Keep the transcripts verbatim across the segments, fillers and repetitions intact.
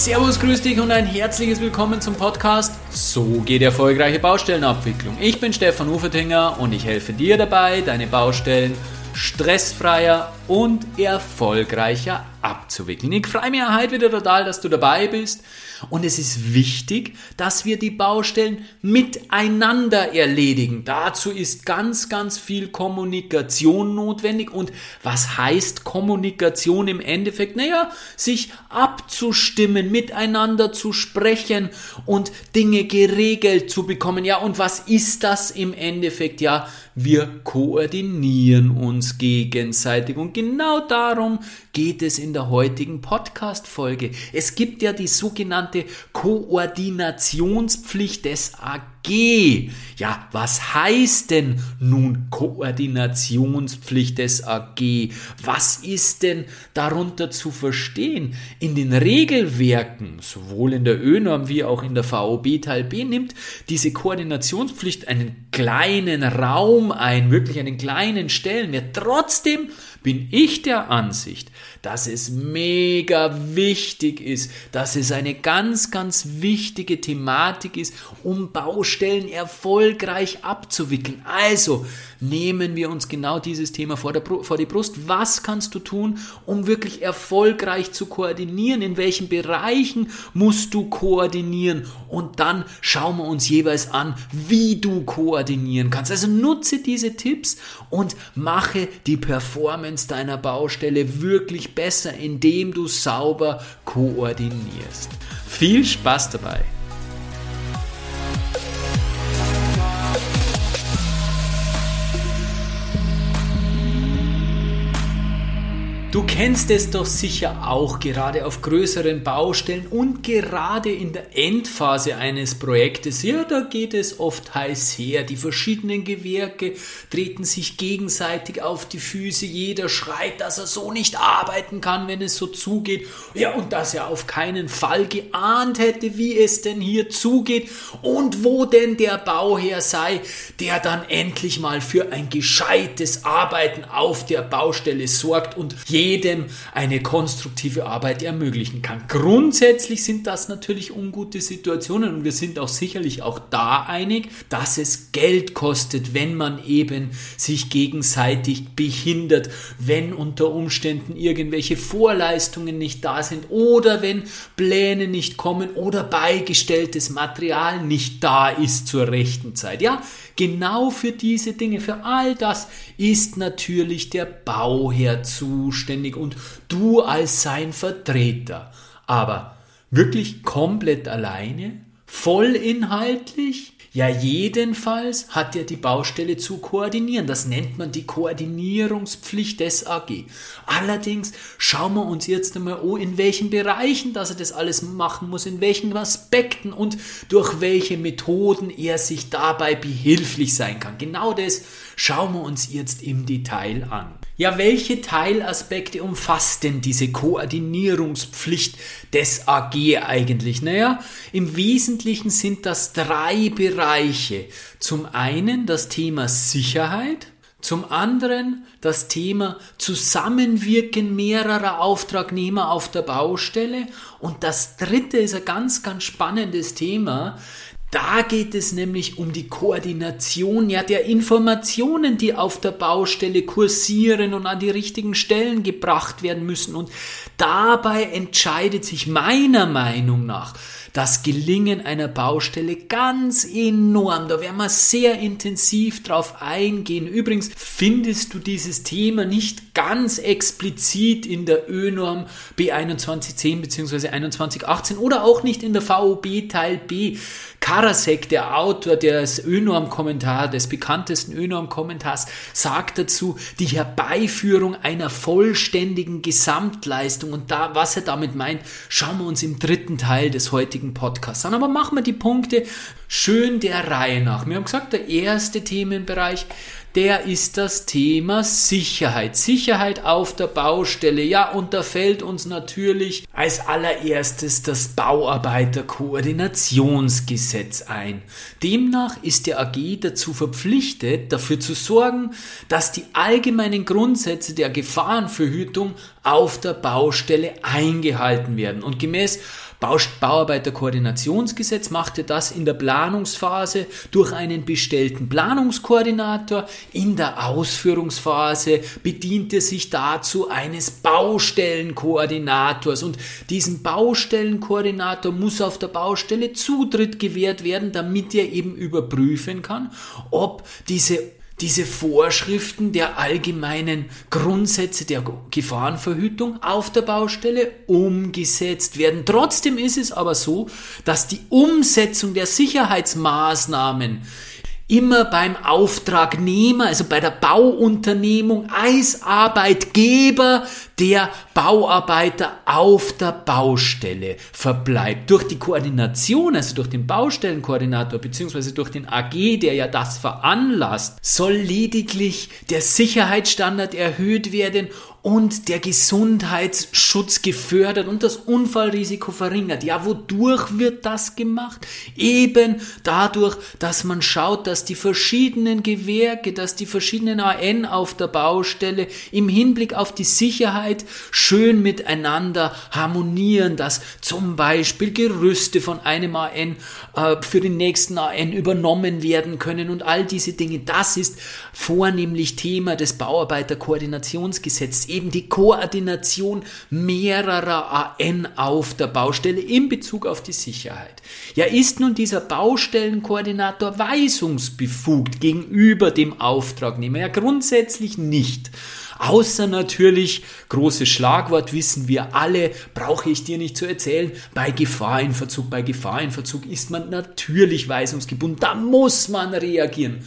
Servus, grüß dich und ein herzliches Willkommen zum Podcast So geht erfolgreiche Baustellenabwicklung. Ich bin Stefan Ufertinger und ich helfe dir dabei, deine Baustellen stressfreier und erfolgreicher abzuwickeln. Ich freue mich heute wieder total, dass du dabei bist, und es ist wichtig, dass wir die Baustellen miteinander erledigen. Dazu ist ganz, ganz viel Kommunikation notwendig. Und was heißt Kommunikation im Endeffekt? Naja, sich abzustimmen, miteinander zu sprechen und Dinge geregelt zu bekommen. Ja, und was ist das im Endeffekt? Ja, wir koordinieren uns gegenseitig, und genau darum geht es in in der heutigen Podcast-Folge. Es gibt ja die sogenannte Koordinationspflicht des A G. Ja, was heißt denn nun Koordinationspflicht des A G? Was ist denn darunter zu verstehen? In den Regelwerken, sowohl in der ÖNorm wie auch in der V O B Teil B, nimmt diese Koordinationspflicht einen kleinen Raum ein, wirklich einen kleinen Stellenwert. Trotzdem bin ich der Ansicht, dass es mega wichtig ist, dass es eine ganz, ganz wichtige Thematik ist, um Baustellen erfolgreich abzuwickeln. Also nehmen wir uns genau dieses Thema vor, der, vor die Brust. Was kannst du tun, um wirklich erfolgreich zu koordinieren? In welchen Bereichen musst du koordinieren? Und dann schauen wir uns jeweils an, wie du koordinieren kannst. Also nutze diese Tipps und mache die Performance deiner Baustelle wirklich besser, indem du sauber koordinierst. Viel Spaß dabei! Du kennst es doch sicher auch, gerade auf größeren Baustellen und gerade in der Endphase eines Projektes. Ja, da geht es oft heiß her. Die verschiedenen Gewerke treten sich gegenseitig auf die Füße. Jeder schreit, dass er so nicht arbeiten kann, wenn es so zugeht. Ja, und dass er auf keinen Fall geahnt hätte, wie es denn hier zugeht und wo denn der Bauherr sei, der dann endlich mal für ein gescheites Arbeiten auf der Baustelle sorgt und jedem eine konstruktive Arbeit ermöglichen kann. Grundsätzlich sind das natürlich ungute Situationen, und wir sind auch sicherlich auch da einig, dass es Geld kostet, wenn man eben sich gegenseitig behindert, wenn unter Umständen irgendwelche Vorleistungen nicht da sind oder wenn Pläne nicht kommen oder beigestelltes Material nicht da ist zur rechten Zeit. Ja, genau für diese Dinge, für all das ist natürlich der Bauherr zuständig und du als sein Vertreter. Aber wirklich komplett alleine, vollinhaltlich? Ja, jedenfalls hat er die Baustelle zu koordinieren. Das nennt man die Koordinierungspflicht des A G. Allerdings schauen wir uns jetzt einmal an, in welchen Bereichen dass er das alles machen muss, in welchen Aspekten und durch welche Methoden er sich dabei behilflich sein kann. Genau das schauen wir uns jetzt im Detail an. Ja, welche Teilaspekte umfasst denn diese Koordinierungspflicht des A G eigentlich? Naja, im Wesentlichen sind das drei Bereiche. Zum einen das Thema Sicherheit, zum anderen das Thema Zusammenwirken mehrerer Auftragnehmer auf der Baustelle, und das dritte ist ein ganz, ganz spannendes Thema. Da geht es nämlich um die Koordination, ja, der Informationen, die auf der Baustelle kursieren und an die richtigen Stellen gebracht werden müssen. Und dabei entscheidet sich meiner Meinung nach das Gelingen einer Baustelle ganz enorm. Da werden wir sehr intensiv drauf eingehen. Übrigens findest du dieses Thema nicht ganz explizit in der ÖNorm B einundzwanzig zehn bzw. einundzwanzig achtzehn oder auch nicht in der V O B Teil B. Karasek, der Autor des ÖNorm-Kommentars, des bekanntesten ÖNorm-Kommentars, sagt dazu, die Herbeiführung einer vollständigen Gesamtleistung. Und da, was er damit meint, schauen wir uns im dritten Teil des heutigen Podcasts an. Aber machen wir die Punkte schön der Reihe nach. Wir haben gesagt, der erste Themenbereich, der ist das Thema Sicherheit. Sicherheit auf der Baustelle. Ja, und da fällt uns natürlich als allererstes das Bauarbeiterkoordinationsgesetz ein. Demnach ist der A G dazu verpflichtet, dafür zu sorgen, dass die allgemeinen Grundsätze der Gefahrenverhütung auf der Baustelle eingehalten werden. Und gemäß Bauarbeiterkoordinationsgesetz machte das in der Planungsphase durch einen bestellten Planungskoordinator. In der Ausführungsphase bediente sich dazu eines Baustellenkoordinators. Und diesem Baustellenkoordinator muss auf der Baustelle Zutritt gewährt werden, damit er eben überprüfen kann, ob diese diese Vorschriften der allgemeinen Grundsätze der Gefahrenverhütung auf der Baustelle umgesetzt werden. Trotzdem ist es aber so, dass die Umsetzung der Sicherheitsmaßnahmen immer beim Auftragnehmer, also bei der Bauunternehmung als Arbeitgeber der Bauarbeiter auf der Baustelle verbleibt. Durch die Koordination, also durch den Baustellenkoordinator bzw. durch den A G, der ja das veranlasst, soll lediglich der Sicherheitsstandard erhöht werden und der Gesundheitsschutz gefördert und das Unfallrisiko verringert. Ja, wodurch wird das gemacht? Eben dadurch, dass man schaut, dass die verschiedenen Gewerke, dass die verschiedenen A N auf der Baustelle im Hinblick auf die Sicherheit schön miteinander harmonieren, dass zum Beispiel Gerüste von einem A N äh, für den nächsten A N übernommen werden können und all diese Dinge. Das ist vornehmlich Thema des Bauarbeiterkoordinationsgesetzes. Eben die Koordination mehrerer A N auf der Baustelle in Bezug auf die Sicherheit. Ja, ist nun dieser Baustellenkoordinator weisungsbefugt gegenüber dem Auftragnehmer? Ja, grundsätzlich nicht. Außer natürlich, großes Schlagwort, wissen wir alle, brauche ich dir nicht zu erzählen, bei Gefahrenverzug, bei Gefahrenverzug ist man natürlich weisungsgebunden, da muss man reagieren.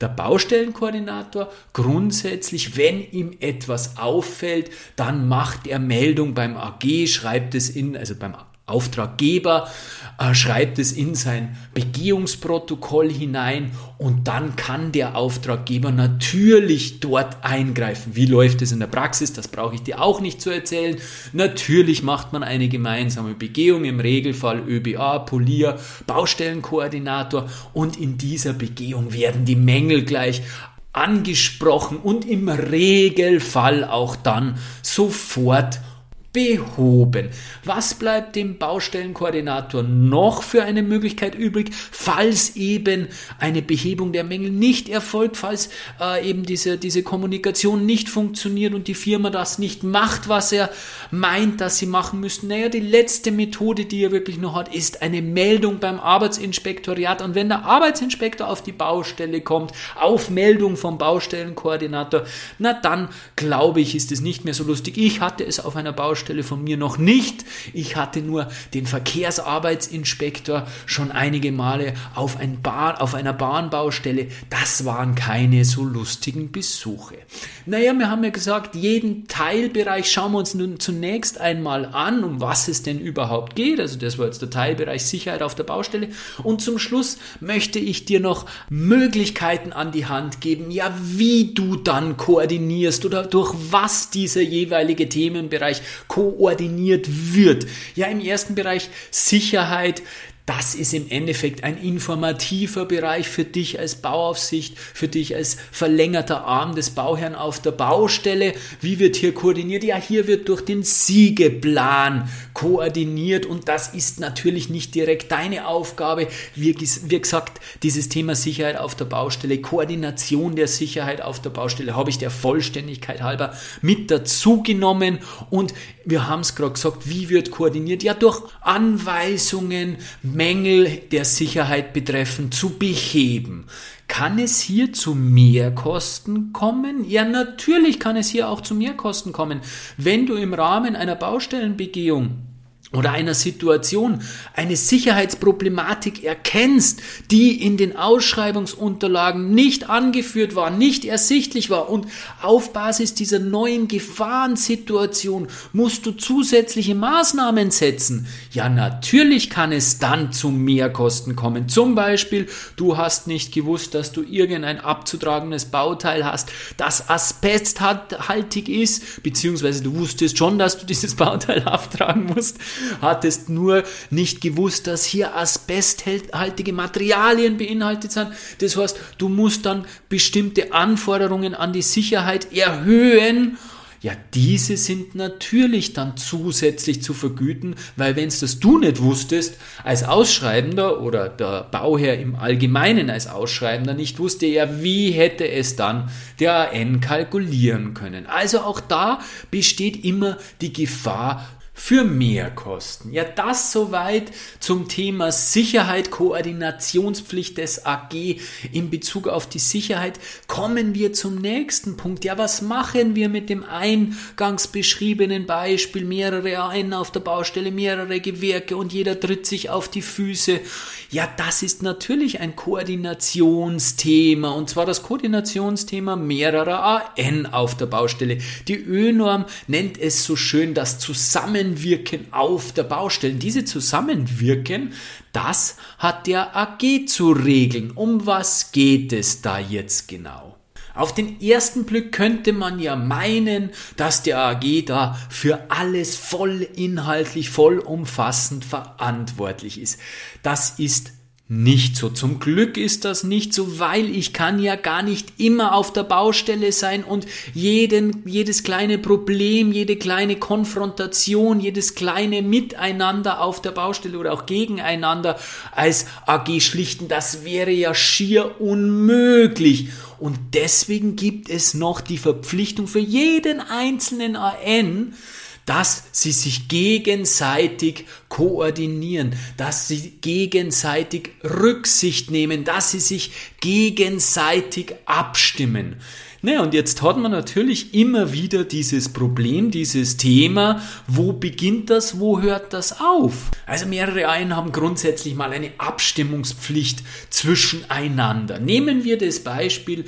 Der Baustellenkoordinator grundsätzlich, wenn ihm etwas auffällt, dann macht er Meldung beim A G, schreibt es in, also beim Auftraggeber, äh, schreibt es in sein Begehungsprotokoll hinein und dann kann der Auftraggeber natürlich dort eingreifen. Wie läuft es in der Praxis? Das brauche ich dir auch nicht zu erzählen. Natürlich macht man eine gemeinsame Begehung, im Regelfall Ö B A, Polier, Baustellenkoordinator, und in dieser Begehung werden die Mängel gleich angesprochen und im Regelfall auch dann sofort behoben. Was bleibt dem Baustellenkoordinator noch für eine Möglichkeit übrig, falls eben eine Behebung der Mängel nicht erfolgt, falls äh, eben diese, diese Kommunikation nicht funktioniert und die Firma das nicht macht, was er meint, dass sie machen müssen? Naja, die letzte Methode, die er wirklich noch hat, ist eine Meldung beim Arbeitsinspektoriat, und wenn der Arbeitsinspektor auf die Baustelle kommt, auf Meldung vom Baustellenkoordinator, na dann, glaube ich, ist es nicht mehr so lustig. Ich hatte es auf einer Baustelle von mir noch nicht. Ich hatte nur den Verkehrsarbeitsinspektor schon einige Male auf, ein Bahn, auf einer Bahnbaustelle. Das waren keine so lustigen Besuche. Naja, wir haben ja gesagt, jeden Teilbereich schauen wir uns nun zunächst einmal an, um was es denn überhaupt geht. Also das war jetzt der Teilbereich Sicherheit auf der Baustelle. Und zum Schluss möchte ich dir noch Möglichkeiten an die Hand geben, ja, wie du dann koordinierst oder durch was dieser jeweilige Themenbereich koordiniert wird. Ja, im ersten Bereich Sicherheit, das ist im Endeffekt ein informativer Bereich für dich als Bauaufsicht, für dich als verlängerter Arm des Bauherrn auf der Baustelle. Wie wird hier koordiniert? Ja, hier wird durch den Siegeplan koordiniert, und das ist natürlich nicht direkt deine Aufgabe. Wie, wie gesagt, dieses Thema Sicherheit auf der Baustelle, Koordination der Sicherheit auf der Baustelle, habe ich der Vollständigkeit halber mit dazu genommen, und wir haben es gerade gesagt, wie wird koordiniert? Ja, durch Anweisungen, Mängel der Sicherheit betreffend zu beheben. Kann es hier zu Mehrkosten kommen? Ja, natürlich kann es hier auch zu Mehrkosten kommen. Wenn du im Rahmen einer Baustellenbegehung oder einer Situation eine Sicherheitsproblematik erkennst, die in den Ausschreibungsunterlagen nicht angeführt war, nicht ersichtlich war, und auf Basis dieser neuen Gefahrensituation musst du zusätzliche Maßnahmen setzen, ja, natürlich kann es dann zu Mehrkosten kommen. Zum Beispiel, du hast nicht gewusst, dass du irgendein abzutragendes Bauteil hast, das asbesthaltig ist, beziehungsweise du wusstest schon, dass du dieses Bauteil abtragen musst, hattest nur nicht gewusst, dass hier asbesthaltige Materialien beinhaltet sind. Das heißt, du musst dann bestimmte Anforderungen an die Sicherheit erhöhen. ja, diese sind natürlich dann zusätzlich zu vergüten, weil wenn es das du nicht wusstest, als Ausschreibender oder der Bauherr im Allgemeinen als Ausschreibender nicht wusste, ja, wie hätte es dann der A N kalkulieren können? Also auch da besteht immer die Gefahr für Mehrkosten. Ja, das soweit zum Thema Sicherheit, Koordinationspflicht des A G in Bezug auf die Sicherheit. Kommen wir zum nächsten Punkt. Ja, was machen wir mit dem eingangs beschriebenen Beispiel? Mehrere A N auf der Baustelle, mehrere Gewerke und jeder tritt sich auf die Füße. Ja, das ist natürlich ein Koordinationsthema, und zwar das Koordinationsthema mehrerer A N auf der Baustelle. Die ÖNorm nennt es so schön das Zusammenwirken auf der Baustelle. Diese Zusammenwirken, das hat der A G zu regeln. Um was geht es da jetzt genau? Auf den ersten Blick könnte man ja meinen, dass der A G da für alles voll inhaltlich, vollumfassend verantwortlich ist. Das ist nicht so. Zum Glück ist das nicht so, weil ich kann ja gar nicht immer auf der Baustelle sein und jeden, jedes kleine Problem, jede kleine Konfrontation, jedes kleine Miteinander auf der Baustelle oder auch gegeneinander als A G schlichten. Das wäre ja schier unmöglich. Und deswegen gibt es noch die Verpflichtung für jeden einzelnen A N, dass sie sich gegenseitig koordinieren, dass sie gegenseitig Rücksicht nehmen, dass sie sich gegenseitig abstimmen. Naja, und jetzt hat man natürlich immer wieder dieses Problem, dieses Thema, wo beginnt das, wo hört das auf? Also mehrere A N haben grundsätzlich mal eine Abstimmungspflicht zwischeneinander. Nehmen wir das Beispiel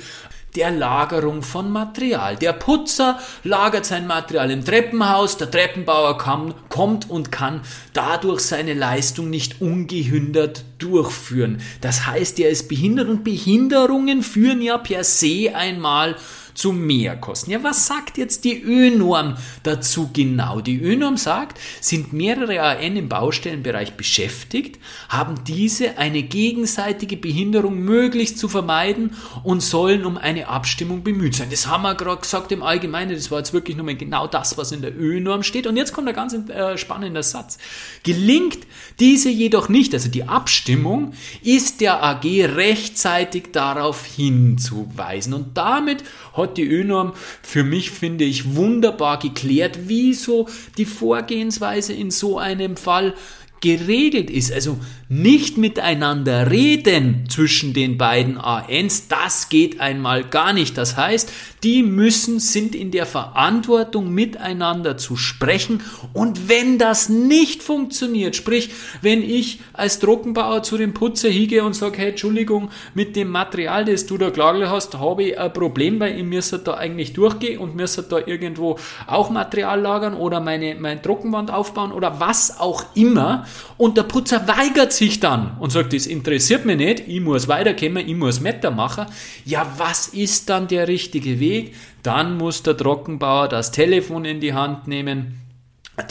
der Lagerung von Material. Der Putzer lagert sein Material im Treppenhaus, der Treppenbauer kann, kommt und kann dadurch seine Leistung nicht ungehindert durchführen. Das heißt, er ist behindert, und Behinderungen führen ja per se einmal zu Mehrkosten. Ja, was sagt jetzt die ÖNorm dazu genau? Die ÖNorm sagt, sind mehrere A N im Baustellenbereich beschäftigt, haben diese eine gegenseitige Behinderung möglichst zu vermeiden und sollen um eine Abstimmung bemüht sein. Das haben wir gerade gesagt im Allgemeinen, das war jetzt wirklich nur mal genau das, was in der ÖNorm steht. Und jetzt kommt ein ganz äh, spannender Satz. Gelingt diese jedoch nicht, also die Abstimmung, ist der A G rechtzeitig darauf hinzuweisen. Und damit hat die ÖNorm für mich, finde ich, wunderbar geklärt, wie so die Vorgehensweise in so einem Fall geregelt ist. Also nicht miteinander reden zwischen den beiden A Ns, das geht einmal gar nicht. Das heißt, die müssen, sind in der Verantwortung, miteinander zu sprechen, und wenn das nicht funktioniert, sprich, wenn ich als Trockenbauer zu dem Putzer hingehe und sage, hey, Entschuldigung, mit dem Material, das du da gelagert hast, habe ich ein Problem, weil ich müsste da eigentlich durchgehen und müsste da irgendwo auch Material lagern oder meine, meine Trockenwand aufbauen oder was auch immer, und der Putzer weigert sich dann und sagt, das interessiert mich nicht, ich muss weiterkommen, ich muss Meter machen. Ja, was ist dann der richtige Weg? Dann muss der Trockenbauer das Telefon in die Hand nehmen,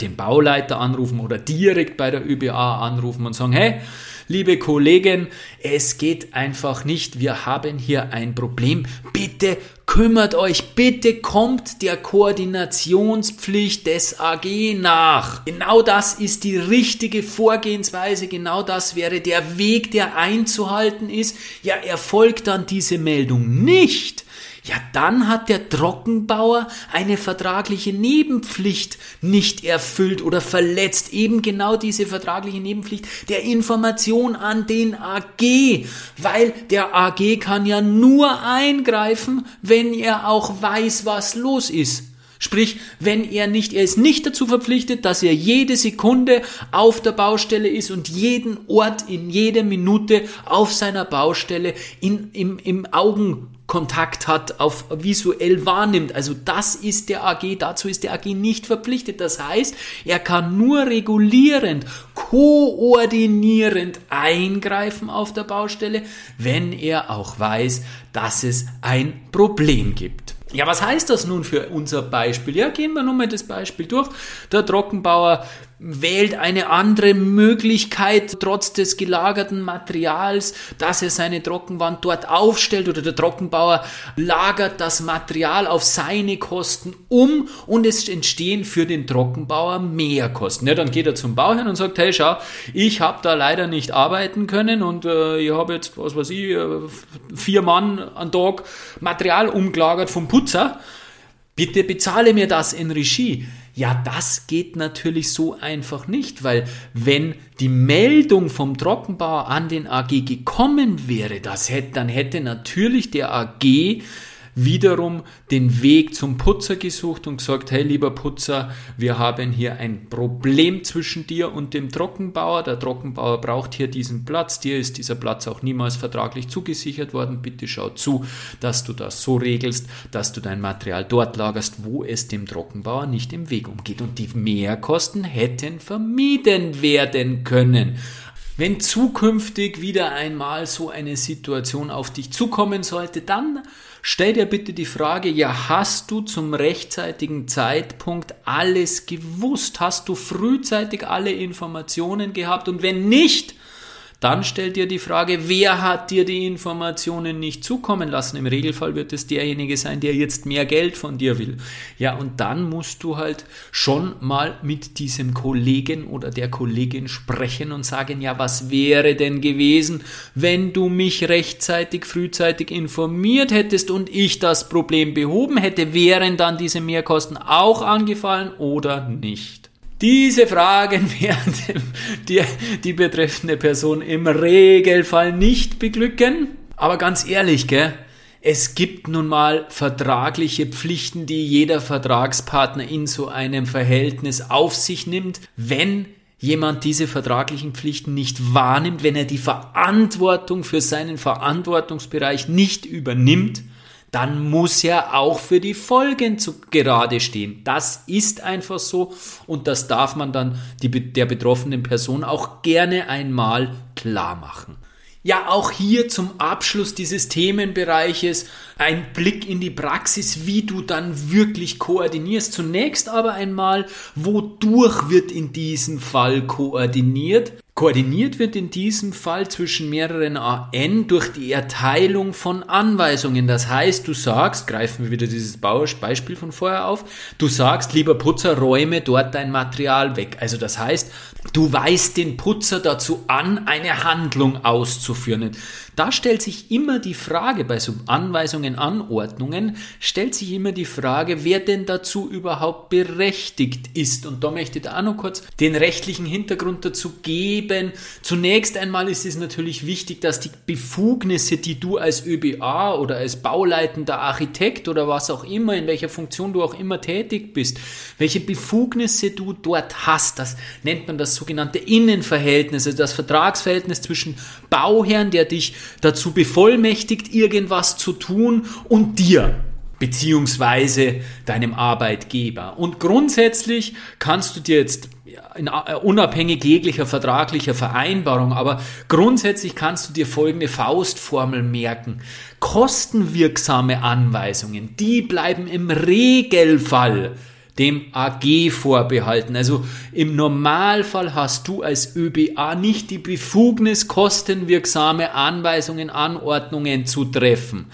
den Bauleiter anrufen oder direkt bei der ÖBA anrufen und sagen, hey, liebe Kollegen, es geht einfach nicht, wir haben hier ein Problem, bitte kümmert euch, bitte kommt der Koordinationspflicht des A G nach. Genau das ist die richtige Vorgehensweise, genau das wäre der Weg, der einzuhalten ist. Ja, erfolgt dann diese Meldung nicht, ja, dann hat der Trockenbauer eine vertragliche Nebenpflicht nicht erfüllt oder verletzt. Eben genau diese vertragliche Nebenpflicht der Information an den A G, weil der A G kann ja nur eingreifen, wenn er auch weiß, was los ist. Sprich, wenn er nicht, er ist nicht dazu verpflichtet, dass er jede Sekunde auf der Baustelle ist und jeden Ort in jeder Minute auf seiner Baustelle in, im, im Augenblick Kontakt hat, auf visuell wahrnimmt. Also das ist der A G, dazu ist der A G nicht verpflichtet. Das heißt, er kann nur regulierend, koordinierend eingreifen auf der Baustelle, wenn er auch weiß, dass es ein Problem gibt. Ja, was heißt das nun für unser Beispiel? Ja, gehen wir nun mal das Beispiel durch. Der Trockenbauer wählt eine andere Möglichkeit, trotz des gelagerten Materials, dass er seine Trockenwand dort aufstellt, oder der Trockenbauer lagert das Material auf seine Kosten um und es entstehen für den Trockenbauer mehr Kosten. Ja, dann geht er zum Bauherrn und sagt, hey, schau, ich habe da leider nicht arbeiten können und äh, ich habe jetzt, was weiß ich, vier Mann am Tag Material umgelagert vom Putzer. Bitte bezahle mir das in Regie. Ja, das geht natürlich so einfach nicht, weil wenn die Meldung vom Trockenbauer an den A G gekommen wäre, das hätte, dann hätte natürlich der A G wiederum den Weg zum Putzer gesucht und gesagt, hey lieber Putzer, wir haben hier ein Problem zwischen dir und dem Trockenbauer, der Trockenbauer braucht hier diesen Platz, dir ist dieser Platz auch niemals vertraglich zugesichert worden, bitte schau zu, dass du das so regelst, dass du dein Material dort lagerst, wo es dem Trockenbauer nicht im Weg umgeht, und die Mehrkosten hätten vermieden werden können. Wenn zukünftig wieder einmal so eine Situation auf dich zukommen sollte, dann stell dir bitte die Frage, ja, hast du zum rechtzeitigen Zeitpunkt alles gewusst? Hast du frühzeitig alle Informationen gehabt? Und wenn nicht, dann stell dir die Frage, wer hat dir die Informationen nicht zukommen lassen? Im Regelfall wird es derjenige sein, der jetzt mehr Geld von dir will. Ja, und dann musst du halt schon mal mit diesem Kollegen oder der Kollegin sprechen und sagen, ja, was wäre denn gewesen, wenn du mich rechtzeitig, frühzeitig informiert hättest und ich das Problem behoben hätte, wären dann diese Mehrkosten auch angefallen oder nicht? Diese Fragen werden die, die betreffende Person im Regelfall nicht beglücken. Aber ganz ehrlich, gell? Es gibt nun mal vertragliche Pflichten, die jeder Vertragspartner in so einem Verhältnis auf sich nimmt, wenn jemand diese vertraglichen Pflichten nicht wahrnimmt, wenn er die Verantwortung für seinen Verantwortungsbereich nicht übernimmt. Dann muss er auch für die Folgen zu, gerade stehen. Das ist einfach so und das darf man dann die, der betroffenen Person auch gerne einmal klar machen. Ja, auch hier zum Abschluss dieses Themenbereiches ein Blick in die Praxis, wie du dann wirklich koordinierst. Zunächst aber einmal, wodurch wird in diesem Fall koordiniert? Koordiniert wird in diesem Fall zwischen mehreren A N durch die Erteilung von Anweisungen. Das heißt, du sagst, greifen wir wieder dieses Bauer-Beispiel von vorher auf, du sagst, lieber Putzer, räume dort dein Material weg. Also das heißt, du weist den Putzer dazu an, eine Handlung auszuführen. Da stellt sich immer die Frage, bei so Anweisungen, Anordnungen, stellt sich immer die Frage, wer denn dazu überhaupt berechtigt ist. Und da möchte ich auch noch kurz den rechtlichen Hintergrund dazu geben. Zunächst einmal ist es natürlich wichtig, dass die Befugnisse, die du als Ö B A oder als bauleitender Architekt oder was auch immer, in welcher Funktion du auch immer tätig bist, welche Befugnisse du dort hast, das nennt man das sogenannte Innenverhältnis, also das Vertragsverhältnis zwischen Bauherrn, der dich dazu bevollmächtigt, irgendwas zu tun, und dir beziehungsweise deinem Arbeitgeber. Und grundsätzlich kannst du dir jetzt in, unabhängig jeglicher vertraglicher Vereinbarung, aber grundsätzlich kannst du dir folgende Faustformel merken. Kostenwirksame Anweisungen, die bleiben im Regelfall dem A G vorbehalten. Also im Normalfall hast du als Ö B A nicht die Befugnis, kostenwirksame Anweisungen, Anordnungen zu treffen.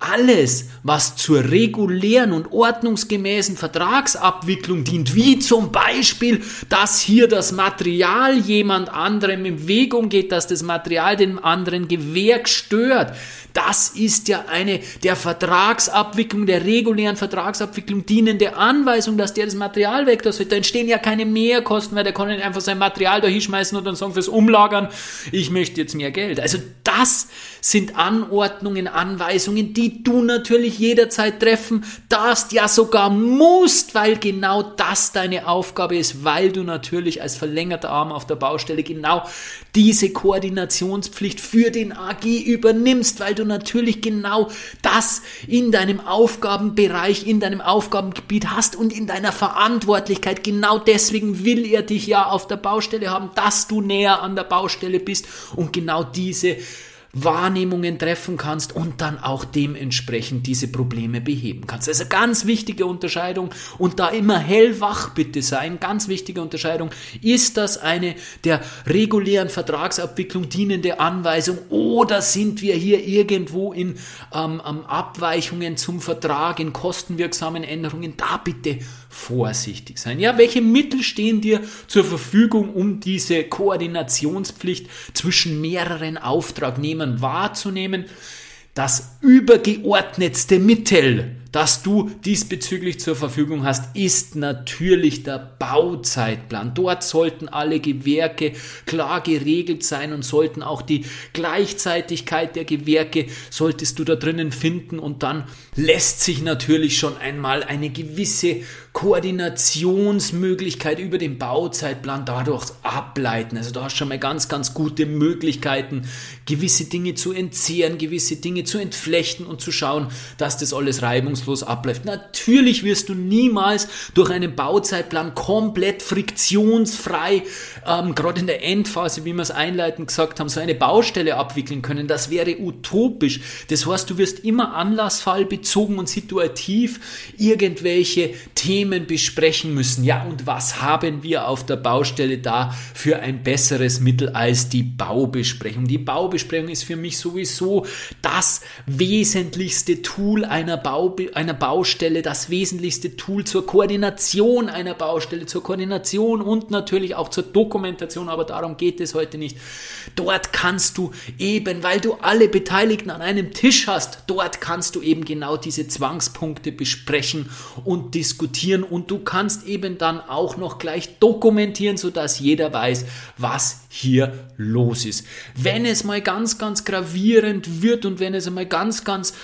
Alles, was zur regulären und ordnungsgemäßen Vertragsabwicklung dient, wie zum Beispiel, dass hier das Material jemand anderem im Weg umgeht, dass das Material dem anderen Gewerk stört, das ist ja eine der Vertragsabwicklung, der regulären Vertragsabwicklung dienende Anweisung, dass der das Material weg das wird. Da entstehen ja keine Mehrkosten, weil der kann nicht einfach sein Material da hinschmeißen und dann sagen fürs Umlagern, ich möchte jetzt mehr Geld. Also das sind Anordnungen, Anweisungen, die du natürlich jederzeit treffen darfst, ja sogar musst, weil genau das deine Aufgabe ist, weil du natürlich als verlängerter Arm auf der Baustelle genau diese Koordinationspflicht für den A G übernimmst, weil du natürlich genau das in deinem Aufgabenbereich, in deinem Aufgabengebiet hast und in deiner Verantwortlichkeit. Genau deswegen will er dich ja auf der Baustelle haben, dass du näher an der Baustelle bist und genau diese Wahrnehmungen treffen kannst und dann auch dementsprechend diese Probleme beheben kannst. Also ganz wichtige Unterscheidung und da immer hellwach bitte sein, ganz wichtige Unterscheidung, ist das eine der regulären Vertragsabwicklung dienende Anweisung oder sind wir hier irgendwo in ähm, Abweichungen zum Vertrag, in kostenwirksamen Änderungen, da bitte vorsichtig sein. Ja, welche Mittel stehen dir zur Verfügung, um diese Koordinationspflicht zwischen mehreren Auftragnehmern wahrzunehmen? Das übergeordnetste Mittel, das du diesbezüglich zur Verfügung hast, ist natürlich der Bauzeitplan. Dort sollten alle Gewerke klar geregelt sein und sollten auch die Gleichzeitigkeit der Gewerke, solltest du da drinnen finden und dann lässt sich natürlich schon einmal eine gewisse Koordinationsmöglichkeit über den Bauzeitplan dadurch ableiten. Also da hast du schon mal ganz, ganz gute Möglichkeiten, gewisse Dinge zu entzehren, gewisse Dinge zu entflechten und zu schauen, dass das alles reibungslos abläuft. Natürlich wirst du niemals durch einen Bauzeitplan komplett friktionsfrei, ähm, gerade in der Endphase, wie wir es einleitend gesagt haben, so eine Baustelle abwickeln können. Das wäre utopisch. Das heißt, du wirst immer anlassfallbezogen und situativ irgendwelche Themen besprechen müssen. Ja, und was haben wir auf der Baustelle da für ein besseres Mittel als die Baubesprechung? Die Baubesprechung ist für mich sowieso das wesentlichste Tool einer, Bau, einer Baustelle, das wesentlichste Tool zur Koordination einer Baustelle, zur Koordination und natürlich auch zur Dokumentation, aber darum geht es heute nicht. Dort kannst du eben, weil du alle Beteiligten an einem Tisch hast, dort kannst du eben genau diese Zwangspunkte besprechen und diskutieren. Und du kannst eben dann auch noch gleich dokumentieren, sodass jeder weiß, was hier los ist. Wenn es mal ganz, ganz gravierend wird und wenn es mal ganz, ganz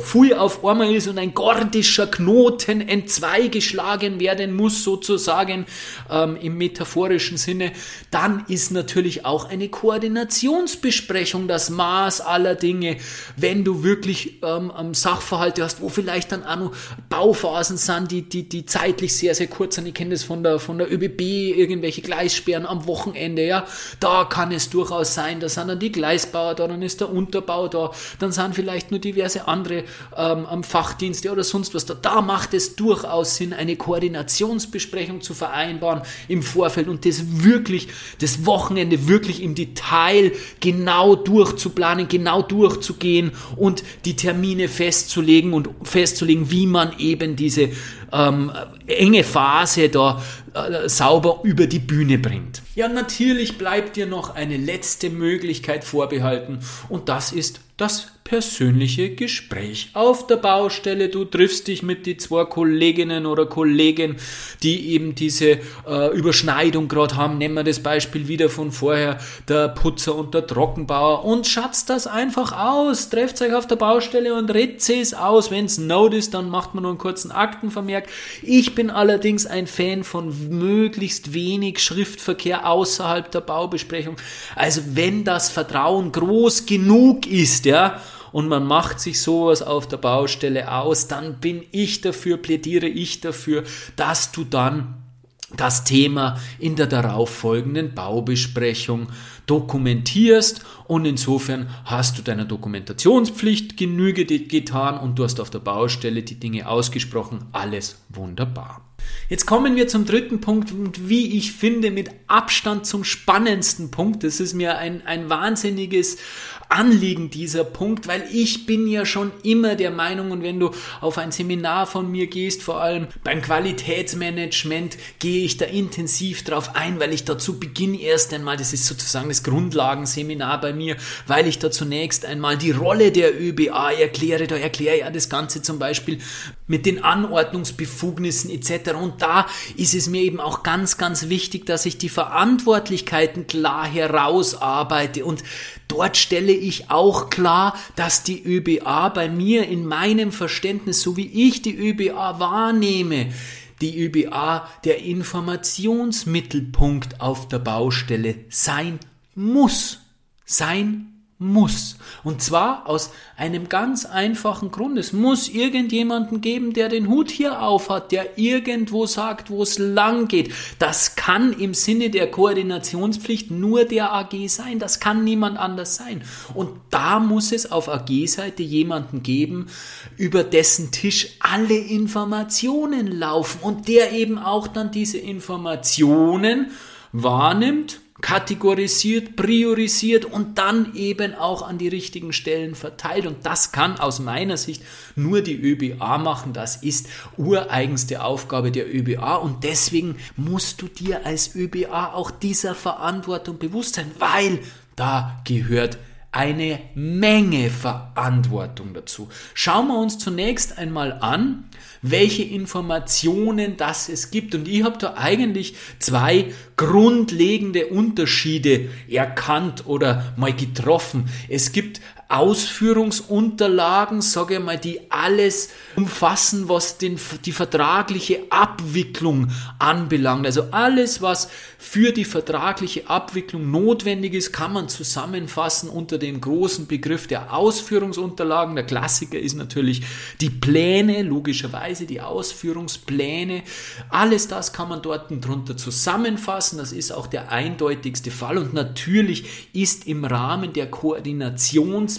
viel auf einmal ist und ein gordischer Knoten entzweigeschlagen werden muss, sozusagen ähm, im metaphorischen Sinne, dann ist natürlich auch eine Koordinationsbesprechung das Maß aller Dinge, wenn du wirklich ähm, Sachverhalte hast, wo vielleicht dann auch noch Bauphasen sind, die Die, die, die zeitlich sehr, sehr kurz sind. Ich kenne das von der, von der ÖBB, irgendwelche Gleissperren am Wochenende, ja, da kann es durchaus sein, da sind dann die Gleisbauer da, dann ist der Unterbau da, dann sind vielleicht nur diverse andere ähm, Fachdienste oder sonst was da. Da macht es durchaus Sinn, eine Koordinationsbesprechung zu vereinbaren im Vorfeld und das wirklich, das Wochenende wirklich im Detail genau durchzuplanen, genau durchzugehen und die Termine festzulegen und festzulegen, wie man eben diese Ähm, enge Phase da äh, sauber über die Bühne bringt. Ja, natürlich bleibt dir noch eine letzte Möglichkeit vorbehalten und das ist das persönliche Gespräch auf der Baustelle. Du triffst dich mit den zwei Kolleginnen oder Kollegen, die eben diese äh, Überschneidung gerade haben. Nehmen wir das Beispiel wieder von vorher, der Putzer und der Trockenbauer und schatzt das einfach aus. Trefft euch auf der Baustelle und redet es aus. Wenn es not ist, dann macht man nur einen kurzen Aktenvermerk. Ich bin allerdings ein Fan von möglichst wenig Schriftverkehr außerhalb der Baubesprechung. Also wenn das Vertrauen groß genug ist, ja, und man macht sich sowas auf der Baustelle aus, dann bin ich dafür, plädiere ich dafür, dass du dann das Thema in der darauffolgenden Baubesprechung dokumentierst und insofern hast du deiner Dokumentationspflicht Genüge getan und du hast auf der Baustelle die Dinge ausgesprochen, alles wunderbar. Jetzt kommen wir zum dritten Punkt und wie ich finde mit Abstand zum spannendsten Punkt. Das ist mir ein, ein wahnsinniges Anliegen dieser Punkt, weil ich bin ja schon immer der Meinung und wenn du auf ein Seminar von mir gehst, vor allem beim Qualitätsmanagement, gehe ich da intensiv drauf ein, weil ich da zu Beginn erst einmal, das ist sozusagen das Grundlagenseminar bei mir, weil ich da zunächst einmal die Rolle der ÖBA erkläre, da erkläre ich ja das Ganze zum Beispiel mit den Anordnungsbefugnissen et cetera. Und da ist es mir eben auch ganz, ganz wichtig, dass ich die Verantwortlichkeiten klar herausarbeite und dort stelle ich auch klar, dass die ÖBA bei mir in meinem Verständnis, so wie ich die ÖBA wahrnehme, die ÖBA der Informationsmittelpunkt auf der Baustelle sein muss, sein muss. Und zwar aus einem ganz einfachen Grund. Es muss irgendjemanden geben, der den Hut hier auf hat, der irgendwo sagt, wo es lang geht. Das kann im Sinne der Koordinationspflicht nur der A G sein. Das kann niemand anders sein. Und da muss es auf A G-Seite jemanden geben, über dessen Tisch alle Informationen laufen und der eben auch dann diese Informationen wahrnimmt, kategorisiert, priorisiert und dann eben auch an die richtigen Stellen verteilt. Und das kann aus meiner Sicht nur die ÖBA machen. Das ist ureigenste Aufgabe der ÖBA und deswegen musst du dir als ÖBA auch dieser Verantwortung bewusst sein, weil da gehört eine Menge Verantwortung dazu. Schauen wir uns zunächst einmal an, welche Informationen das es gibt. Und ich habe da eigentlich zwei grundlegende Unterschiede erkannt oder mal getroffen. Es gibt Ausführungsunterlagen, sage ich mal, die alles umfassen, was den, die vertragliche Abwicklung anbelangt. Also alles, was für die vertragliche Abwicklung notwendig ist, kann man zusammenfassen unter dem großen Begriff der Ausführungsunterlagen. Der Klassiker ist natürlich die Pläne, logischerweise die Ausführungspläne. Alles das kann man dort drunter zusammenfassen. Das ist auch der eindeutigste Fall. Und natürlich ist im Rahmen der Koordinationspflicht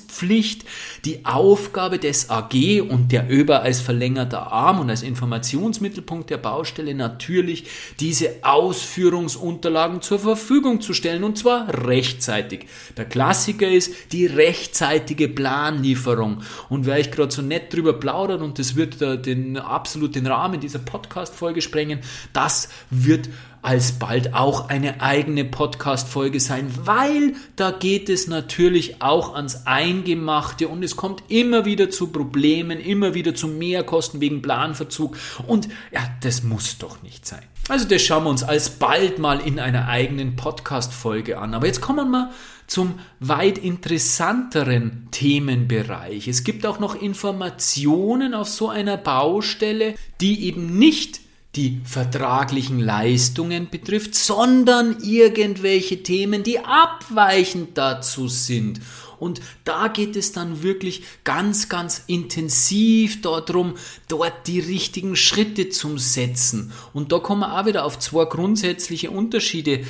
die Aufgabe des A G und der ÖBA als verlängerter Arm und als Informationsmittelpunkt der Baustelle natürlich, diese Ausführungsunterlagen zur Verfügung zu stellen, und zwar rechtzeitig. Der Klassiker ist die rechtzeitige Planlieferung. Und weil ich gerade so nett drüber plaudert, und das wird da den, absolut den Rahmen dieser Podcast-Folge sprengen, das wird alsbald auch eine eigene Podcast-Folge sein, weil da geht es natürlich auch ans Eingemachte und es kommt immer wieder zu Problemen, immer wieder zu Mehrkosten wegen Planverzug und ja, das muss doch nicht sein. Also das schauen wir uns alsbald mal in einer eigenen Podcast-Folge an. Aber jetzt kommen wir mal zum weit interessanteren Themenbereich. Es gibt auch noch Informationen auf so einer Baustelle, die eben nicht die vertraglichen Leistungen betrifft, sondern irgendwelche Themen, die abweichend dazu sind. Und da geht es dann wirklich ganz, ganz intensiv darum, dort die richtigen Schritte zu setzen. Und da kommen wir auch wieder auf zwei grundsätzliche Unterschiede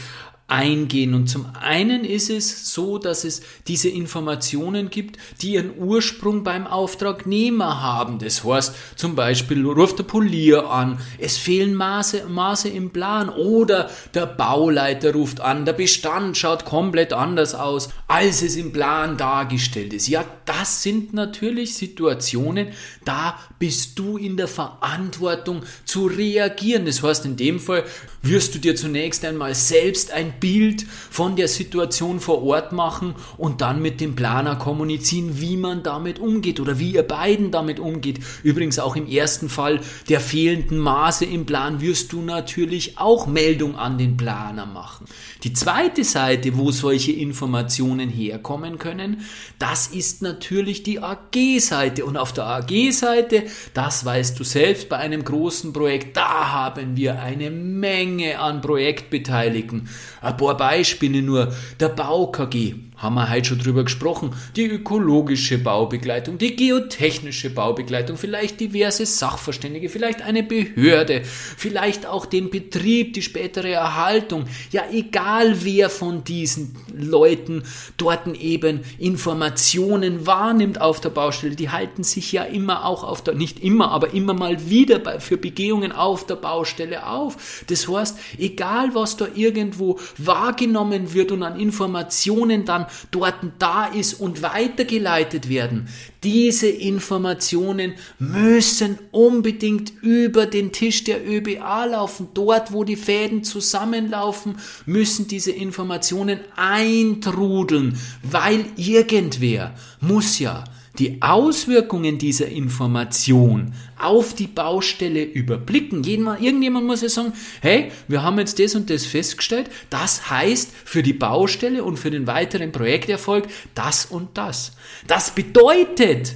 eingehen. Und zum einen ist es so, dass es diese Informationen gibt, die ihren Ursprung beim Auftragnehmer haben. Das heißt, zum Beispiel ruft der Polier an, es fehlen Maße, Maße im Plan oder der Bauleiter ruft an, der Bestand schaut komplett anders aus, als es im Plan dargestellt ist. Ja, das sind natürlich Situationen, da bist du in der Verantwortung zu reagieren. Das heißt, in dem Fall wirst du dir zunächst einmal selbst ein Bild von der Situation vor Ort machen und dann mit dem Planer kommunizieren, wie man damit umgeht oder wie ihr beiden damit umgeht. Übrigens auch im ersten Fall der fehlenden Maße im Plan wirst du natürlich auch Meldung an den Planer machen. Die zweite Seite, wo solche Informationen herkommen können, das ist natürlich die A G-Seite. Und auf der A G-Seite, das weißt du selbst bei einem großen Projekt, da haben wir eine Menge an Projektbeteiligten. Ein paar Beispiele nur, der Bau K G, haben wir heute schon drüber gesprochen, die ökologische Baubegleitung, die geotechnische Baubegleitung, vielleicht diverse Sachverständige, vielleicht eine Behörde, vielleicht auch den Betrieb, die spätere Erhaltung. Ja, egal wer von diesen Leuten dort eben Informationen wahrnimmt auf der Baustelle, die halten sich ja immer auch auf der, nicht immer, aber immer mal wieder bei, für Begehungen auf der Baustelle auf. Das heißt, egal was da irgendwo wahrgenommen wird und an Informationen dann dort da ist und weitergeleitet werden. Diese Informationen müssen unbedingt über den Tisch der ÖBA laufen. Dort, wo die Fäden zusammenlaufen, müssen diese Informationen eintrudeln, weil irgendwer muss ja die Auswirkungen dieser Information auf die Baustelle überblicken. Irgendjemand muss ja sagen, hey, wir haben jetzt das und das festgestellt, das heißt für die Baustelle und für den weiteren Projekterfolg das und das. Das bedeutet,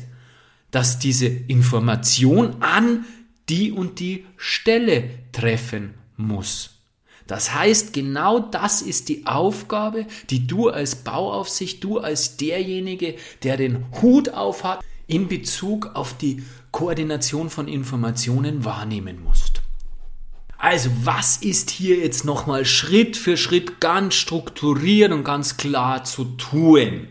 dass diese Information an die und die Stelle treffen muss. Das heißt, genau das ist die Aufgabe, die du als Bauaufsicht, du als derjenige, der den Hut auf hat, in Bezug auf die Koordination von Informationen wahrnehmen musst. Also, was ist hier jetzt nochmal Schritt für Schritt ganz strukturiert und ganz klar zu tun?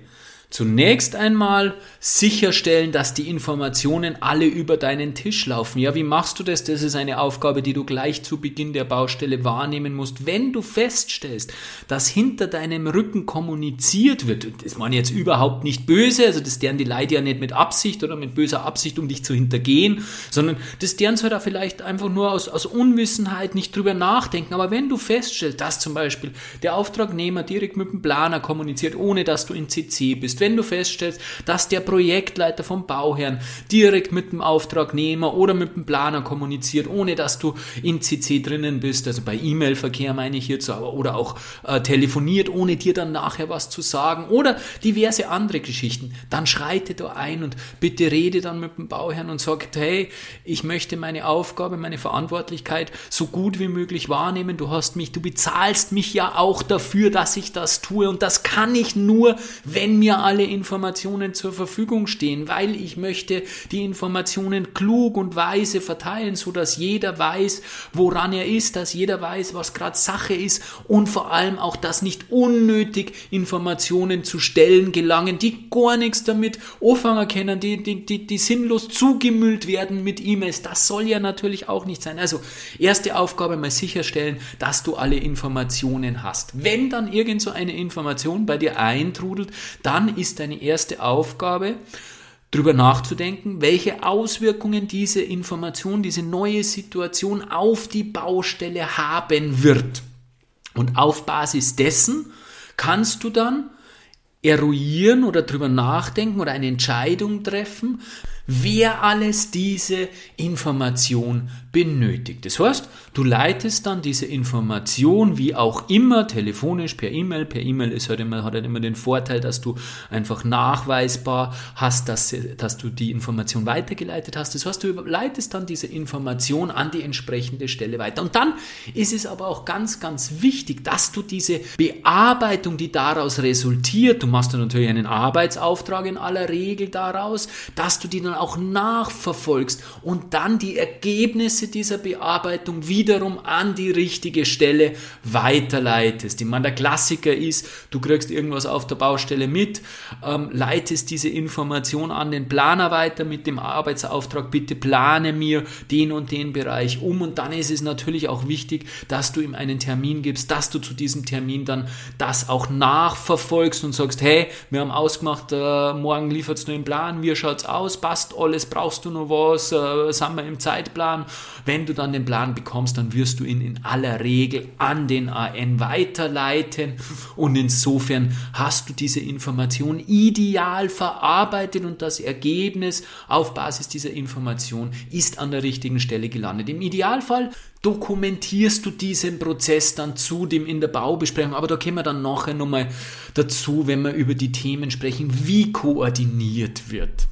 Zunächst einmal sicherstellen, dass die Informationen alle über deinen Tisch laufen. Ja, wie machst du das? Das ist eine Aufgabe, die du gleich zu Beginn der Baustelle wahrnehmen musst. Wenn du feststellst, dass hinter deinem Rücken kommuniziert wird, das meine ich jetzt überhaupt nicht böse, also das deren die Leute ja nicht mit Absicht oder mit böser Absicht, um dich zu hintergehen, sondern das deren soll da vielleicht einfach nur aus, aus Unwissenheit nicht drüber nachdenken. Aber wenn du feststellst, dass zum Beispiel der Auftragnehmer direkt mit dem Planer kommuniziert, ohne dass du in C C bist, wenn du feststellst, dass der Projektleiter vom Bauherrn direkt mit dem Auftragnehmer oder mit dem Planer kommuniziert, ohne dass du in C C drinnen bist, also bei E-Mail-Verkehr meine ich jetzt, oder auch äh, telefoniert, ohne dir dann nachher was zu sagen oder diverse andere Geschichten, dann schreite da ein und bitte rede dann mit dem Bauherrn und sag, hey, ich möchte meine Aufgabe, meine Verantwortlichkeit so gut wie möglich wahrnehmen, du hast mich, du bezahlst mich ja auch dafür, dass ich das tue und das kann ich nur, wenn mir ein alle Informationen zur Verfügung stehen, weil ich möchte die Informationen klug und weise verteilen, sodass jeder weiß, woran er ist, dass jeder weiß, was gerade Sache ist und vor allem auch, dass nicht unnötig Informationen zu Stellen gelangen, die gar nichts damit anfangen können, die, die, die, die sinnlos zugemüllt werden mit E-Mails. Das soll ja natürlich auch nicht sein. Also erste Aufgabe, mal sicherstellen, dass du alle Informationen hast. Wenn dann irgend so eine Information bei dir eintrudelt, dann ist ist deine erste Aufgabe, darüber nachzudenken, welche Auswirkungen diese Information, diese neue Situation auf die Baustelle haben wird. Und auf Basis dessen kannst du dann eruieren oder darüber nachdenken oder eine Entscheidung treffen, wer alles diese Information benötigt. Das heißt, du leitest dann diese Information, wie auch immer, telefonisch, per E-Mail. Per E-Mail ist halt immer, hat halt immer den Vorteil, dass du einfach nachweisbar hast, dass, dass du die Information weitergeleitet hast. Das heißt, du leitest dann diese Information an die entsprechende Stelle weiter. Und dann ist es aber auch ganz, ganz wichtig, dass du diese Bearbeitung, die daraus resultiert, du machst dann natürlich einen Arbeitsauftrag in aller Regel daraus, dass du die dann auch nachverfolgst und dann die Ergebnisse dieser Bearbeitung wiederum an die richtige Stelle weiterleitest. Ich meine, der Klassiker ist, du kriegst irgendwas auf der Baustelle mit, ähm, leitest diese Information an den Planer weiter mit dem Arbeitsauftrag, bitte plane mir den und den Bereich um und dann ist es natürlich auch wichtig, dass du ihm einen Termin gibst, dass du zu diesem Termin dann das auch nachverfolgst und sagst, hey, wir haben ausgemacht, äh, morgen liefert es nur den Plan, wie schaut es aus, passt alles, brauchst du noch was, äh, sind wir im Zeitplan. Wenn du dann den Plan bekommst, dann wirst du ihn in aller Regel an den A N weiterleiten und insofern hast du diese Information ideal verarbeitet und das Ergebnis auf Basis dieser Information ist an der richtigen Stelle gelandet. Im Idealfall dokumentierst du diesen Prozess dann zudem in der Baubesprechung, aber da kommen wir dann nachher nochmal dazu, wenn wir über die Themen sprechen, wie koordiniert wird.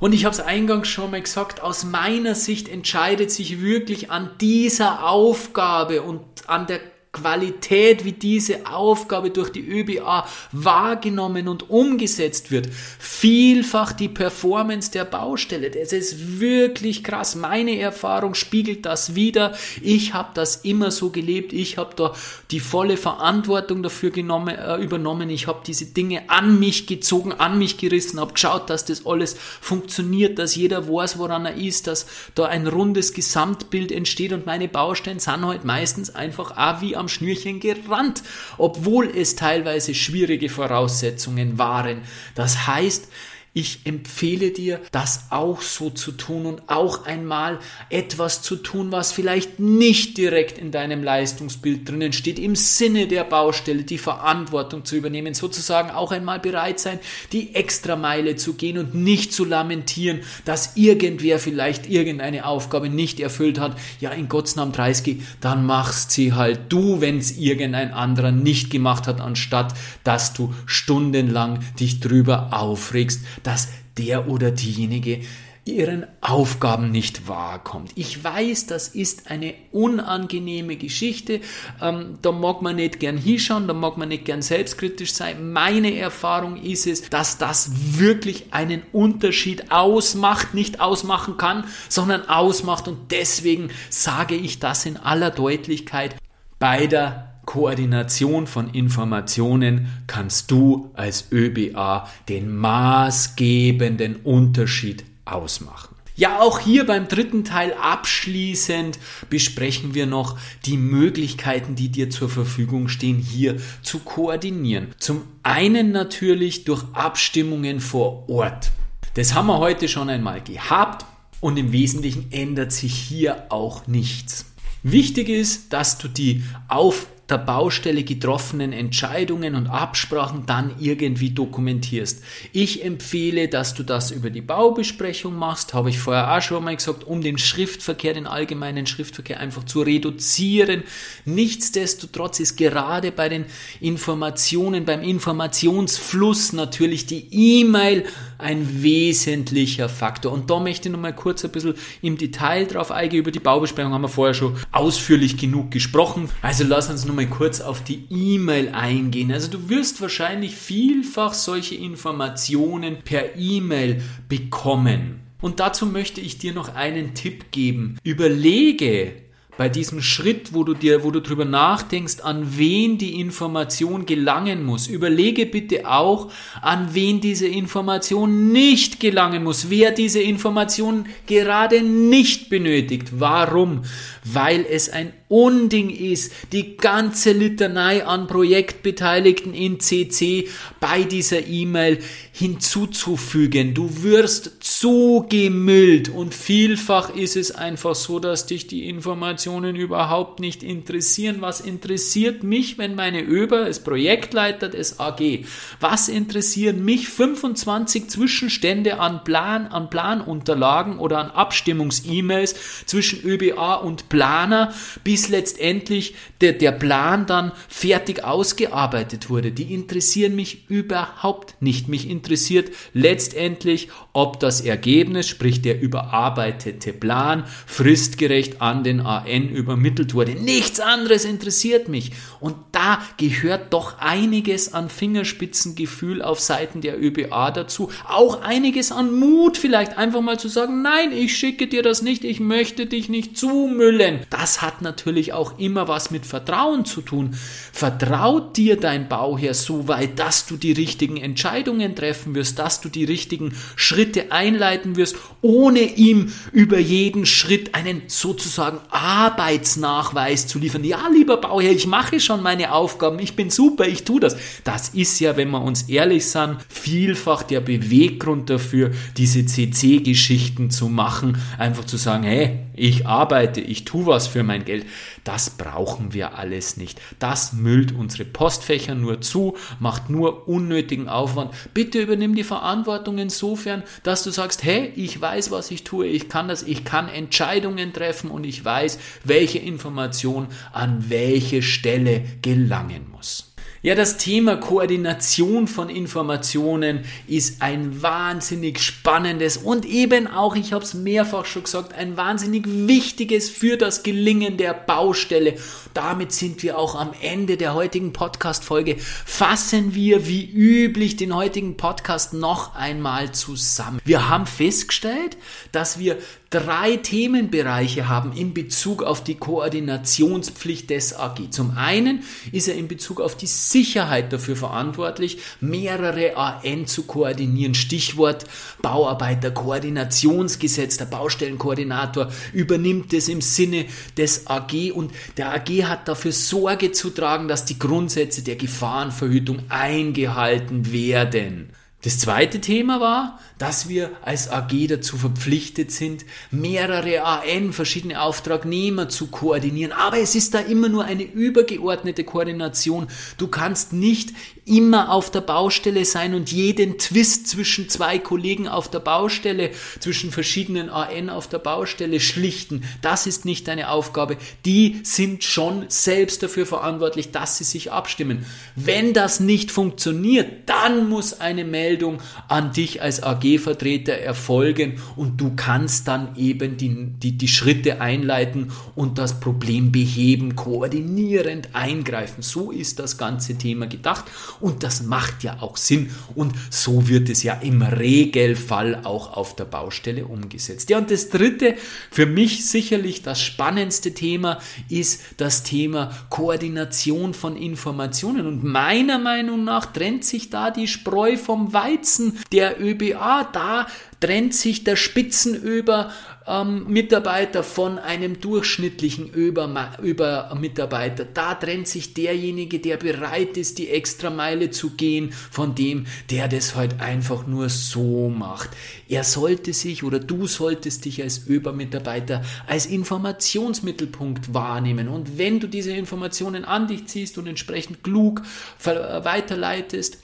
Und ich habe es eingangs schon mal gesagt, aus meiner Sicht entscheidet sich wirklich an dieser Aufgabe und an der Qualität, wie diese Aufgabe durch die ÖBA wahrgenommen und umgesetzt wird, vielfach die Performance der Baustelle. Das ist wirklich krass. Meine Erfahrung spiegelt das wider. Ich habe das immer so gelebt. Ich habe da die volle Verantwortung dafür genommen, äh, übernommen. Ich habe diese Dinge an mich gezogen, an mich gerissen, habe geschaut, dass das alles funktioniert, dass jeder weiß, woran er ist, dass da ein rundes Gesamtbild entsteht und meine Baustellen sind halt meistens einfach auch wie am am Schnürchen gerannt, obwohl es teilweise schwierige Voraussetzungen waren. Das heißt, ich empfehle dir, das auch so zu tun und auch einmal etwas zu tun, was vielleicht nicht direkt in deinem Leistungsbild drinnen steht, im Sinne der Baustelle die Verantwortung zu übernehmen, sozusagen auch einmal bereit sein, die Extrameile zu gehen und nicht zu lamentieren, dass irgendwer vielleicht irgendeine Aufgabe nicht erfüllt hat. Ja, in Gottes Namen dreißig, dann machst sie halt du, wenn es irgendein anderer nicht gemacht hat, anstatt dass du stundenlang dich drüber aufregst, dass der oder diejenige ihren Aufgaben nicht wahrkommt. Ich weiß, das ist eine unangenehme Geschichte, ähm, da mag man nicht gern hinschauen, da mag man nicht gern selbstkritisch sein. Meine Erfahrung ist es, dass das wirklich einen Unterschied ausmacht, nicht ausmachen kann, sondern ausmacht, und deswegen sage ich das in aller Deutlichkeit: bei der Koordination von Informationen kannst du als ÖBA den maßgebenden Unterschied ausmachen. Ja, auch hier beim dritten Teil abschließend besprechen wir noch die Möglichkeiten, die dir zur Verfügung stehen, hier zu koordinieren. Zum einen natürlich durch Abstimmungen vor Ort. Das haben wir heute schon einmal gehabt und im Wesentlichen ändert sich hier auch nichts. Wichtig ist, dass du die auf der Baustelle getroffenen Entscheidungen und Absprachen dann irgendwie dokumentierst. Ich empfehle, dass du das über die Baubesprechung machst, habe ich vorher auch schon mal gesagt, um den Schriftverkehr, den allgemeinen Schriftverkehr einfach zu reduzieren. Nichtsdestotrotz ist gerade bei den Informationen, beim Informationsfluss natürlich die E-Mail ein wesentlicher Faktor. Und da möchte ich noch mal kurz ein bisschen im Detail drauf eingehen. Über die Baubesprechung haben wir vorher schon ausführlich genug gesprochen. Also lass uns noch mal kurz auf die E-Mail eingehen. Also du wirst wahrscheinlich vielfach solche Informationen per E-Mail bekommen. Und dazu möchte ich dir noch einen Tipp geben. Überlege bei diesem Schritt, wo du dir, wo du drüber nachdenkst, an wen die Information gelangen muss. Überlege bitte auch, an wen diese Information nicht gelangen muss. Wer diese Information gerade nicht benötigt. Warum? Weil es ein Unding ist, die ganze Litanei an Projektbeteiligten in C C bei dieser E-Mail hinzuzufügen. Du wirst zugemüllt und vielfach ist es einfach so, dass dich die Informationen überhaupt nicht interessieren. Was interessiert mich, wenn meine ÖBA, das Projektleiter, das A G, was interessieren mich fünfundzwanzig Zwischenstände an Plan, an Planunterlagen oder an Abstimmungs-E-Mails zwischen ÖBA und Planer, bis letztendlich der, der Plan dann fertig ausgearbeitet wurde. Die interessieren mich überhaupt nicht. Mich interessiert letztendlich, ob das Ergebnis, sprich der überarbeitete Plan, fristgerecht an den A N übermittelt wurde. Nichts anderes interessiert mich. Und da gehört doch einiges an Fingerspitzengefühl auf Seiten der ÖBA dazu. Auch einiges an Mut, vielleicht einfach mal zu sagen, nein, ich schicke dir das nicht, ich möchte dich nicht zumüllen. Das hat natürlich natürlich auch immer was mit Vertrauen zu tun. Vertraut dir dein Bauherr so weit, dass du die richtigen Entscheidungen treffen wirst, dass du die richtigen Schritte einleiten wirst, ohne ihm über jeden Schritt einen sozusagen Arbeitsnachweis zu liefern. Ja, lieber Bauherr, ich mache schon meine Aufgaben, ich bin super, ich tue das. Das ist ja, wenn wir uns ehrlich sind, vielfach der Beweggrund dafür, diese C C-Geschichten zu machen, einfach zu sagen, hey, ich arbeite, ich tue was für mein Geld. Das brauchen wir alles nicht. Das müllt unsere Postfächer nur zu, macht nur unnötigen Aufwand. Bitte übernimm die Verantwortung insofern, dass du sagst, hey, ich weiß, was ich tue, ich kann das, ich kann Entscheidungen treffen und ich weiß, welche Information an welche Stelle gelangen muss. Ja, das Thema Koordination von Informationen ist ein wahnsinnig spannendes und eben auch, ich habe es mehrfach schon gesagt, ein wahnsinnig wichtiges für das Gelingen der Baustelle. Damit sind wir auch am Ende der heutigen Podcast-Folge. Fassen wir wie üblich den heutigen Podcast noch einmal zusammen. Wir haben festgestellt, dass wir drei Themenbereiche haben in Bezug auf die Koordinationspflicht des A G. Zum einen ist er in Bezug auf die Sicherheit dafür verantwortlich, mehrere A N zu koordinieren. Stichwort Bauarbeiterkoordinationsgesetz. Der Baustellenkoordinator übernimmt es im Sinne des A G und der A G hat dafür Sorge zu tragen, dass die Grundsätze der Gefahrenverhütung eingehalten werden. Das zweite Thema war, dass wir als A G dazu verpflichtet sind, mehrere A N, verschiedene Auftragnehmer zu koordinieren. Aber es ist da immer nur eine übergeordnete Koordination. Du kannst nicht immer auf der Baustelle sein und jeden Twist zwischen zwei Kollegen auf der Baustelle, zwischen verschiedenen A N auf der Baustelle schlichten. Das ist nicht deine Aufgabe. Die sind schon selbst dafür verantwortlich, dass sie sich abstimmen. Wenn das nicht funktioniert, dann muss eine Meldung Anmeldung an dich als A G-Vertreter erfolgen und du kannst dann eben die, die, die Schritte einleiten und das Problem beheben, koordinierend eingreifen. So ist das ganze Thema gedacht und das macht ja auch Sinn und so wird es ja im Regelfall auch auf der Baustelle umgesetzt. Ja, und das dritte, für mich sicherlich das spannendste Thema, ist das Thema Koordination von Informationen und meiner Meinung nach trennt sich da die Spreu vom Weizen der ÖBA, da trennt sich der Spitzenöber ähm, Mitarbeiter von einem durchschnittlichen Öber, Öber Mitarbeiter. Da trennt sich derjenige, der bereit ist, die Extrameile zu gehen, von dem, der das halt einfach nur so macht. Er sollte sich oder du solltest dich als Öber-Mitarbeiter als Informationsmittelpunkt wahrnehmen. Und wenn du diese Informationen an dich ziehst und entsprechend klug weiterleitest,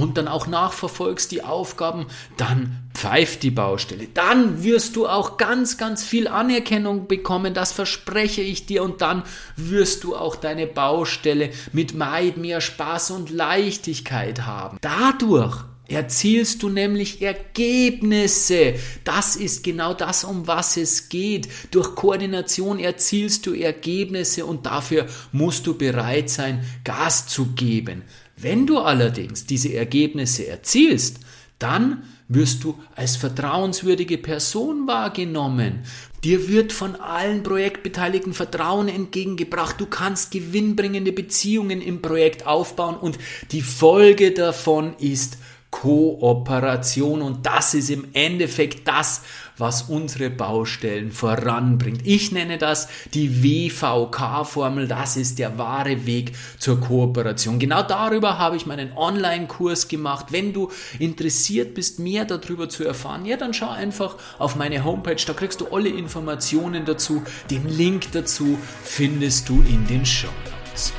und dann auch nachverfolgst die Aufgaben, dann pfeift die Baustelle. Dann wirst du auch ganz, ganz viel Anerkennung bekommen, das verspreche ich dir. Und dann wirst du auch deine Baustelle mit mehr Spaß und Leichtigkeit haben. Dadurch erzielst du nämlich Ergebnisse. Das ist genau das, um was es geht. Durch Koordination erzielst du Ergebnisse und dafür musst du bereit sein, Gas zu geben. Wenn du allerdings diese Ergebnisse erzielst, dann wirst du als vertrauenswürdige Person wahrgenommen. Dir wird von allen Projektbeteiligten Vertrauen entgegengebracht. Du kannst gewinnbringende Beziehungen im Projekt aufbauen und die Folge davon ist Kooperation und das ist im Endeffekt das, was unsere Baustellen voranbringt. Ich nenne das die W V K-Formel, das ist der wahre Weg zur Kooperation. Genau darüber habe ich meinen Online-Kurs gemacht. Wenn du interessiert bist, mehr darüber zu erfahren, ja, dann schau einfach auf meine Homepage, da kriegst du alle Informationen dazu. Den Link dazu findest du in den Shownotes.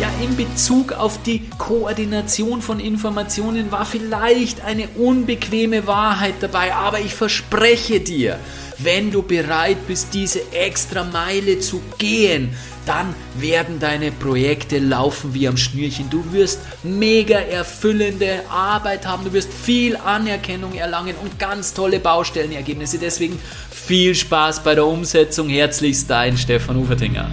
Ja, in Bezug auf die Koordination von Informationen war vielleicht eine unbequeme Wahrheit dabei, aber ich verspreche dir, wenn du bereit bist, diese extra Meile zu gehen, dann werden deine Projekte laufen wie am Schnürchen. Du wirst mega erfüllende Arbeit haben, du wirst viel Anerkennung erlangen und ganz tolle Baustellenergebnisse. Deswegen viel Spaß bei der Umsetzung. Herzlichst dein Stefan Ufertinger.